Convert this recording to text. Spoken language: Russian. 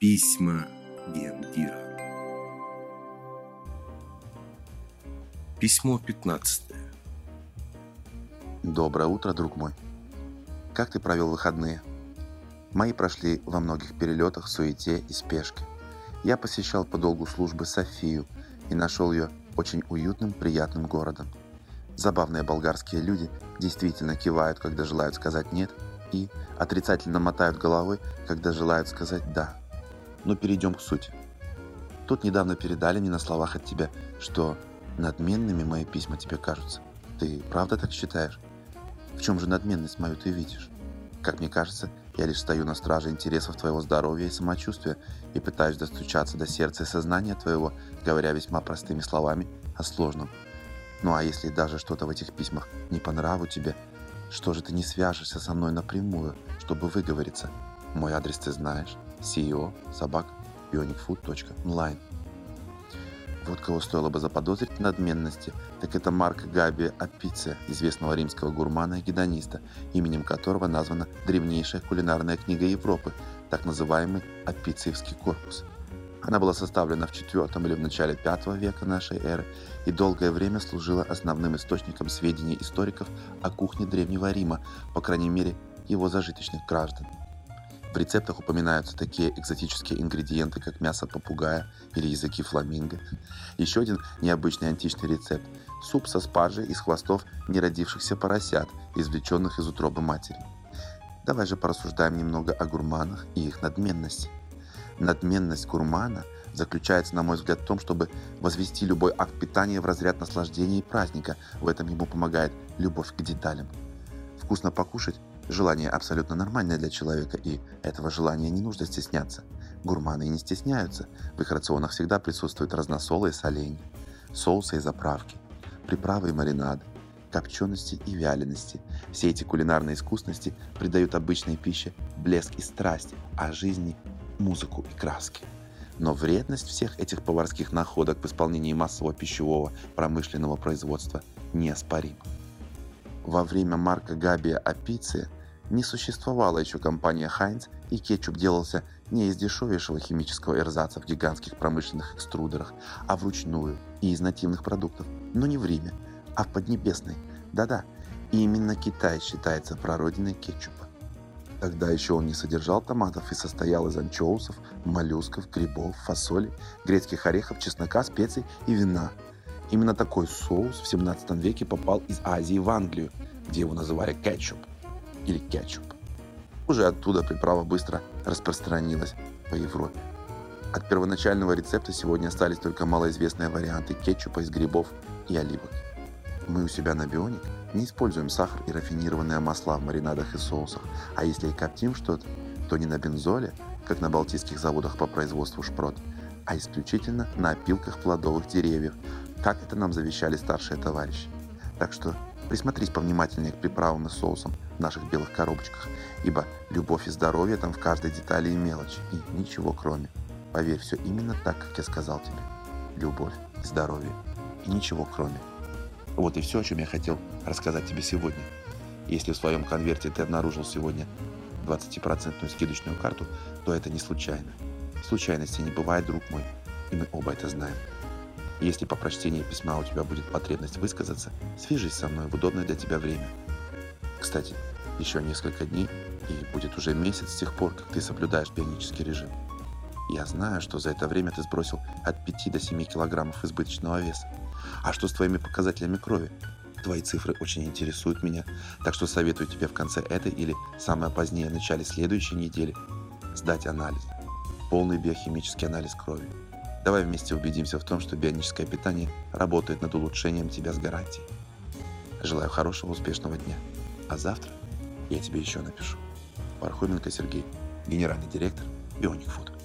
Письма Гендира. Письмо 15. Доброе утро, друг мой. Как ты провел выходные? Мои прошли во многих перелетах, суете и спешке. Я посещал по долгу службы Софию и нашел ее очень уютным, приятным городом. Забавные болгарские люди действительно кивают, когда желают сказать «нет», и отрицательно мотают головой, когда желают сказать «да». Но перейдем к сути. Тут недавно передали мне на словах от тебя, что надменными мои письма тебе кажутся. Ты правда так считаешь? В чем же надменность мою ты видишь? Как мне кажется, я лишь стою на страже интересов твоего здоровья и самочувствия и пытаюсь достучаться до сердца и сознания твоего, говоря весьма простыми словами о сложном. Ну а если даже что-то в этих письмах не по нраву тебе, что же ты не свяжешься со мной напрямую, чтобы выговориться? Мой адрес ты знаешь. CEO@bionicfood.online. Вот кого стоило бы заподозрить в надменности, так это Марка Габия Апиция, известного римского гурмана и гедониста, именем которого названа древнейшая кулинарная книга Европы, так называемый Апициевский корпус. Она была составлена в IV или в начале V века нашей эры и долгое время служила основным источником сведений историков о кухне Древнего Рима, по крайней мере, его зажиточных граждан. В рецептах упоминаются такие экзотические ингредиенты, как мясо попугая или языки фламинго. Еще один необычный античный рецепт – суп со спаржей из хвостов неродившихся поросят, извлеченных из утробы матери. Давай же порассуждаем немного о гурманах и их надменности. Надменность гурмана заключается, на мой взгляд, в том, чтобы возвести любой акт питания в разряд наслаждения и праздника. В этом ему помогает любовь к деталям. Вкусно покушать – желание абсолютно нормальное для человека, и этого желания не нужно стесняться. Гурманы и не стесняются. В их рационах всегда присутствуют разносолы и соленья, соусы и заправки, приправы и маринады, копчености и вялености. Все эти кулинарные искусности придают обычной пище блеск и страсть, а жизни – музыку и краски. Но вредность всех этих поварских находок в исполнении массового пищевого промышленного производства неоспорима. Во время Марка Габия Апиция не существовала еще компания «Хайнц», и кетчуп делался не из дешевейшего химического эрзаца в гигантских промышленных экструдерах, а вручную и из нативных продуктов, но не в Риме, а в Поднебесной. Да-да, и именно Китай считается прародиной кетчупа. Тогда еще он не содержал томатов и состоял из анчоусов, моллюсков, грибов, фасоли, грецких орехов, чеснока, специй и вина. Именно такой соус в 17 веке попал из Азии в Англию, где его называли кетчуп. Или кетчуп. Уже оттуда приправа быстро распространилась по Европе. От первоначального рецепта сегодня остались только малоизвестные варианты кетчупа из грибов и оливок. Мы у себя на Bionic не используем сахар и рафинированные масла в маринадах и соусах, а если и коптим что-то, то не на бензоле, как на балтийских заводах по производству шпрот, а исключительно на опилках плодовых деревьев, как это нам завещали старшие товарищи. Так что присмотрись повнимательнее к приправам и соусам в наших белых коробочках, ибо любовь и здоровье там в каждой детали и мелочи, и ничего кроме. Поверь, все именно так, как я сказал тебе. Любовь, здоровье и ничего кроме. Вот и все, о чем я хотел рассказать тебе сегодня. Если в своем конверте ты обнаружил сегодня 20% скидочную карту, то это не случайно. Случайностей не бывает, друг мой, и мы оба это знаем. Если по прочтении письма у тебя будет потребность высказаться, свяжись со мной в удобное для тебя время. Кстати, еще несколько дней, и будет уже месяц с тех пор, как ты соблюдаешь бионический режим. Я знаю, что за это время ты сбросил от 5 до 7 килограммов избыточного веса. А что с твоими показателями крови? Твои цифры очень интересуют меня, так что советую тебе в конце этой или самое позднее в начале следующей недели сдать анализ. Полный биохимический анализ крови. Давай вместе убедимся в том, что бионическое питание работает над улучшением тебя с гарантией. Желаю хорошего, успешного дня. А завтра я тебе еще напишу. Парходенко Сергей, генеральный директор Bionic Food.